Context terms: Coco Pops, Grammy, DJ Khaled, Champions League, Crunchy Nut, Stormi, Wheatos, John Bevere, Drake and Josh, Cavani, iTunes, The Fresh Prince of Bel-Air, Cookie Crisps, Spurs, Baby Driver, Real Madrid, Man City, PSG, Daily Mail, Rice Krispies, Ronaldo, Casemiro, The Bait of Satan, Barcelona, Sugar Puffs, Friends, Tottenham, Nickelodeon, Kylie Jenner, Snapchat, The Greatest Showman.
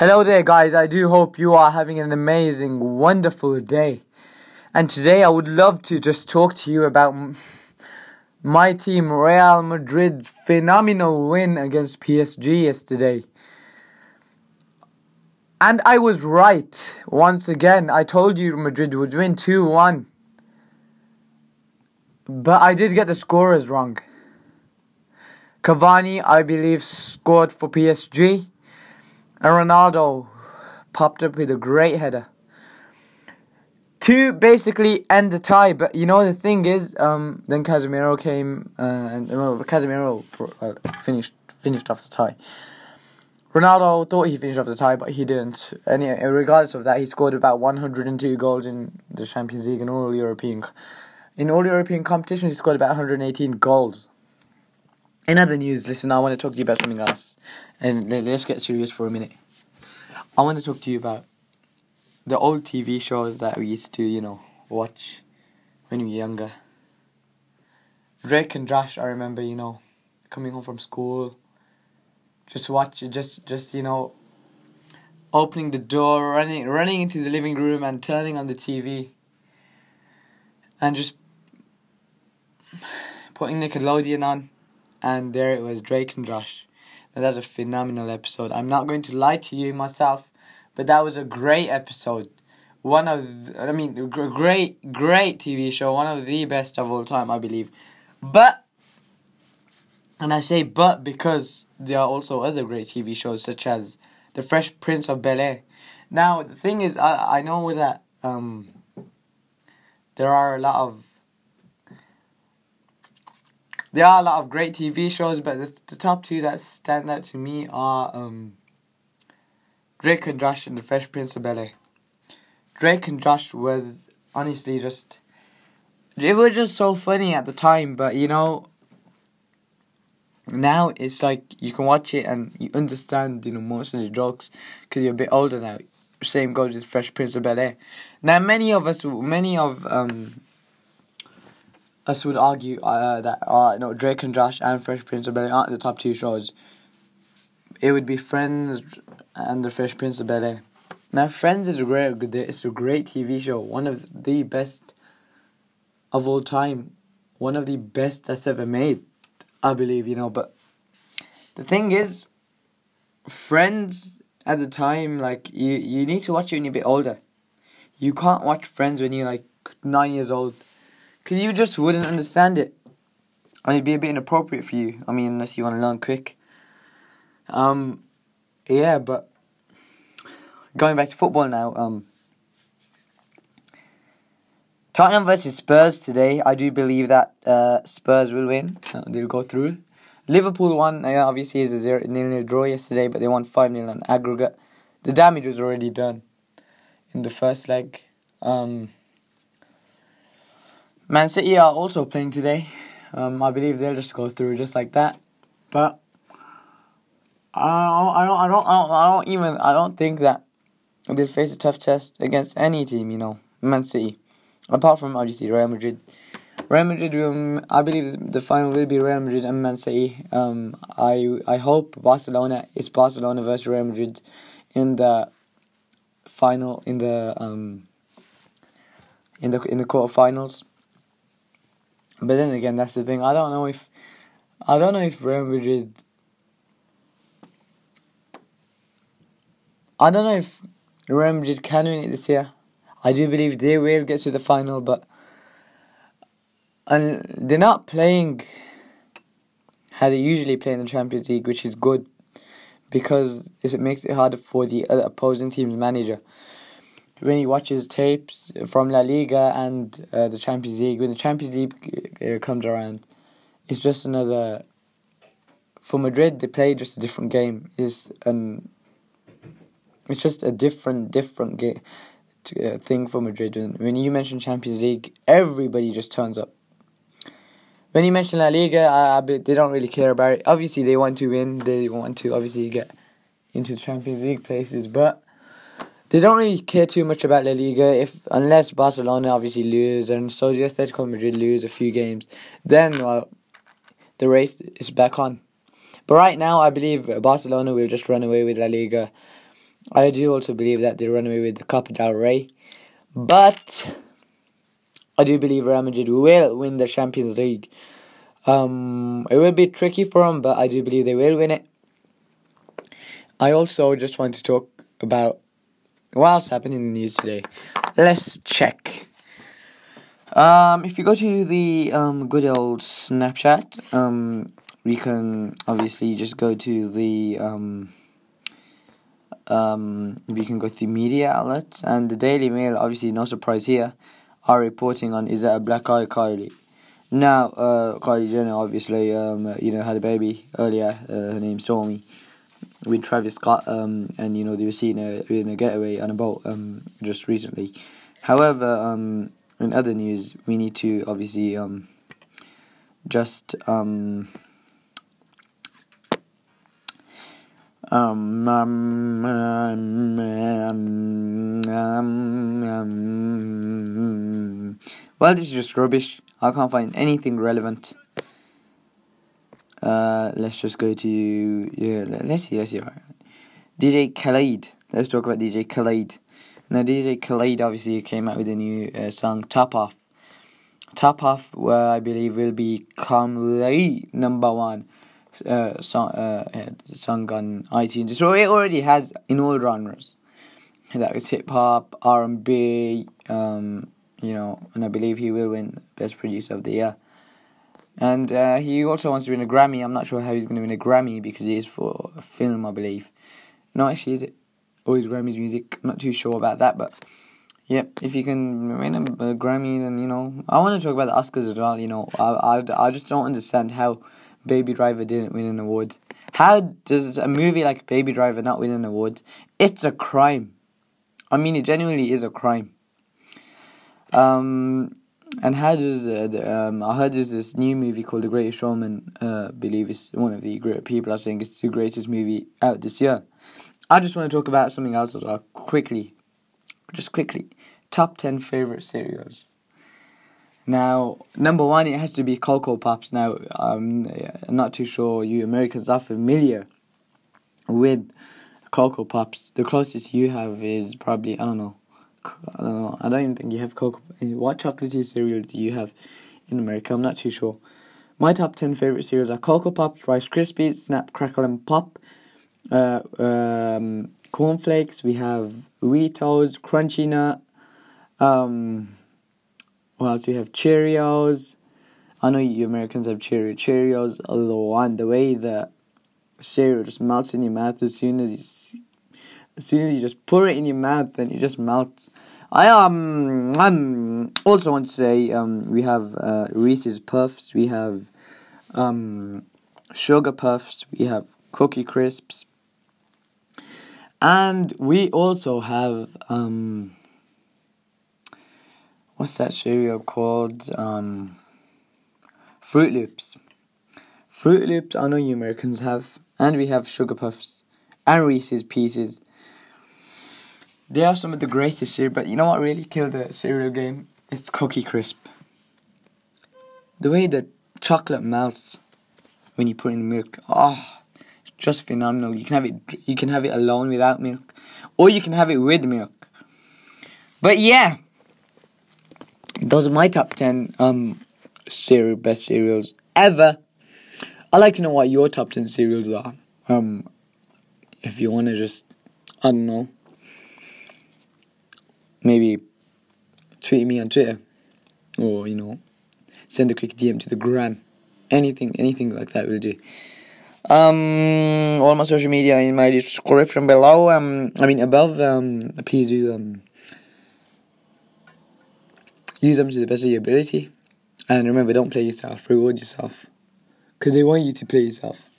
Hello there guys, I do hope you are having an amazing, wonderful day. And today I would love to just talk to you about my team Real Madrid's phenomenal win against PSG yesterday. And I was right, once again. I told you Madrid would win 2-1. But I did get the scorers wrong. Cavani, I believe, scored for PSG. And Ronaldo popped up with a great header to basically end the tie. But you know the thing is, then Casemiro came and Casemiro finished off the tie. Ronaldo thought he finished off the tie, but he didn't. And regardless of that, he scored about 102 goals in the Champions League and all European competitions. He scored about 118 goals. In other news, listen, I want to talk to you about something else. And let's get serious for a minute. I want to talk to you about the old TV shows that we used to, watch when we were younger. Drake and Josh, I remember, coming home from school. Just opening the door, running into the living room and turning on the TV. And just putting Nickelodeon on. And there it was, Drake and Josh. Now that's a phenomenal episode. I'm not going to lie to you myself, but that was a great episode. Great TV show. One of the best of all time, I believe. But, and I say but because there are also other great TV shows such as The Fresh Prince of Bel-Air. Now, the thing is, I know that there are a lot of great TV shows, but the top two that stand out to me are Drake and Josh and The Fresh Prince of Bel-Air. Drake and Josh was honestly it was so funny at the time, but now it's like you can watch it and you understand most of the jokes because you're a bit older now. Same goes with Fresh Prince of Bel-Air. Now many of us would argue that Drake and Josh and Fresh Prince of Bel-Air aren't the top two shows. It would be Friends and The Fresh Prince of Bel-Air. Now, Friends is a great TV show, one of the best of all time, one of the best that's ever made, I believe. But the thing is, Friends at the time, you need to watch it when you're a bit older. You can't watch Friends when you're 9 years old. Because you just wouldn't understand it. And it'd be a bit inappropriate for you. I mean, unless you want to learn quick. But going back to football now. Tottenham versus Spurs today. I do believe that Spurs will win. They'll go through. Liverpool won. Obviously, it was a 0-0 draw yesterday, but they won 5-0 on aggregate. The damage was already done in the first leg. Man City are also playing today. I believe they'll just go through just like that. But I don't think that they'll face a tough test against any team. Man City, apart from obviously Real Madrid. Real Madrid, I believe the final will be Real Madrid and Man City. I hope Barcelona versus Real Madrid in the final in the quarterfinals. But then again, that's the thing. I don't know if Real Madrid. I don't know if Real Madrid can win it this year. I do believe they will get to the final, but and they're not playing how they usually play in the Champions League, which is good because it makes it harder for the opposing team's manager. When he watches tapes from La Liga and the Champions League, when the Champions League comes around, it's just another. For Madrid, they play just a different game. It's just a different game thing for Madrid. And when you mention Champions League, everybody just turns up. When you mention La Liga, they don't really care about it. Obviously, they want to win. They want to obviously get into the Champions League places, but they don't really care too much about La Liga unless Barcelona obviously lose and so just Atletico Madrid lose a few games. Then, the race is back on. But right now, I believe Barcelona will just run away with La Liga I do also believe that they run away with the Copa del Rey. But I do believe Real Madrid will win the Champions League. It will be tricky for them, but I do believe they will win it. I also just want to talk about what else happened in the news today. Let's check. If you go to the good old Snapchat, you can obviously just go to the you can go to the media outlets, and the Daily Mail, obviously no surprise here, are reporting on is that a black eye Kylie. Now, Kylie Jenner obviously had a baby earlier. Her name's Stormi, with Travis Scott, and they were seen in a getaway on a boat just recently. However, in other news, we need to obviously well, this is just rubbish. I can't find anything relevant. Let's just go to, let's see. DJ Khaled. Let's talk about DJ Khaled. Now, DJ Khaled obviously came out with a new song, Top Off. Top Off, where I believe will become the number one song on iTunes. So it already has in all genres. That was hip-hop, R&B, and I believe he will win Best Producer of the Year. And he also wants to win a Grammy. I'm not sure how he's going to win a Grammy because it is for a film, I believe. No, actually, is it? Always Grammy's music. I'm not too sure about that, but yep. If you can win a Grammy, then I want to talk about the Oscars as well. I just don't understand how Baby Driver didn't win an award. How does a movie like Baby Driver not win an award? It's a crime. I mean, it genuinely is a crime. And how does I heard there's this new movie called The Greatest Showman. Believe it's one of the great people are saying it's the greatest movie out this year. I just want to talk about something else as well, quickly. Top 10 favorite cereals. Now, number one, it has to be Coco Pops. Now, I'm not too sure you Americans are familiar with Coco Pops. The closest you have is probably, I don't know. I don't even think you have Coco. What chocolatey cereal do you have in America? I'm not too sure. My top 10 favorite cereals are Coco Pops, Rice Krispies, Snap, Crackle, and Pop. Cornflakes, we have Wheatos, Crunchy Nut, what else do we have? Cheerios. I know you Americans have Cheerios, the way the cereal just melts in your mouth as soon as you just pour it in your mouth, then it just melts. I also want to say, we have Reese's Puffs, we have Sugar Puffs, we have Cookie Crisps. And we also have, what's that cereal called? Fruit Loops. Fruit Loops, I know you Americans have. And we have Sugar Puffs and Reese's Pieces. They are some of the greatest cereal, but you know what really killed the cereal game? It's Cookie Crisp. The way the chocolate melts when you put in the milk. Oh, just phenomenal. You can have it alone without milk, or you can have it with milk. But yeah, those are my top 10 best cereals ever. I'd like to know what your top 10 cereals are. If you want to just, I don't know, maybe tweet me on Twitter, or send a quick DM to the gram. Anything like that will do. All my social media in my description below, above, please do, use them to the best of your ability, and remember, don't play yourself, reward yourself, because they want you to play yourself.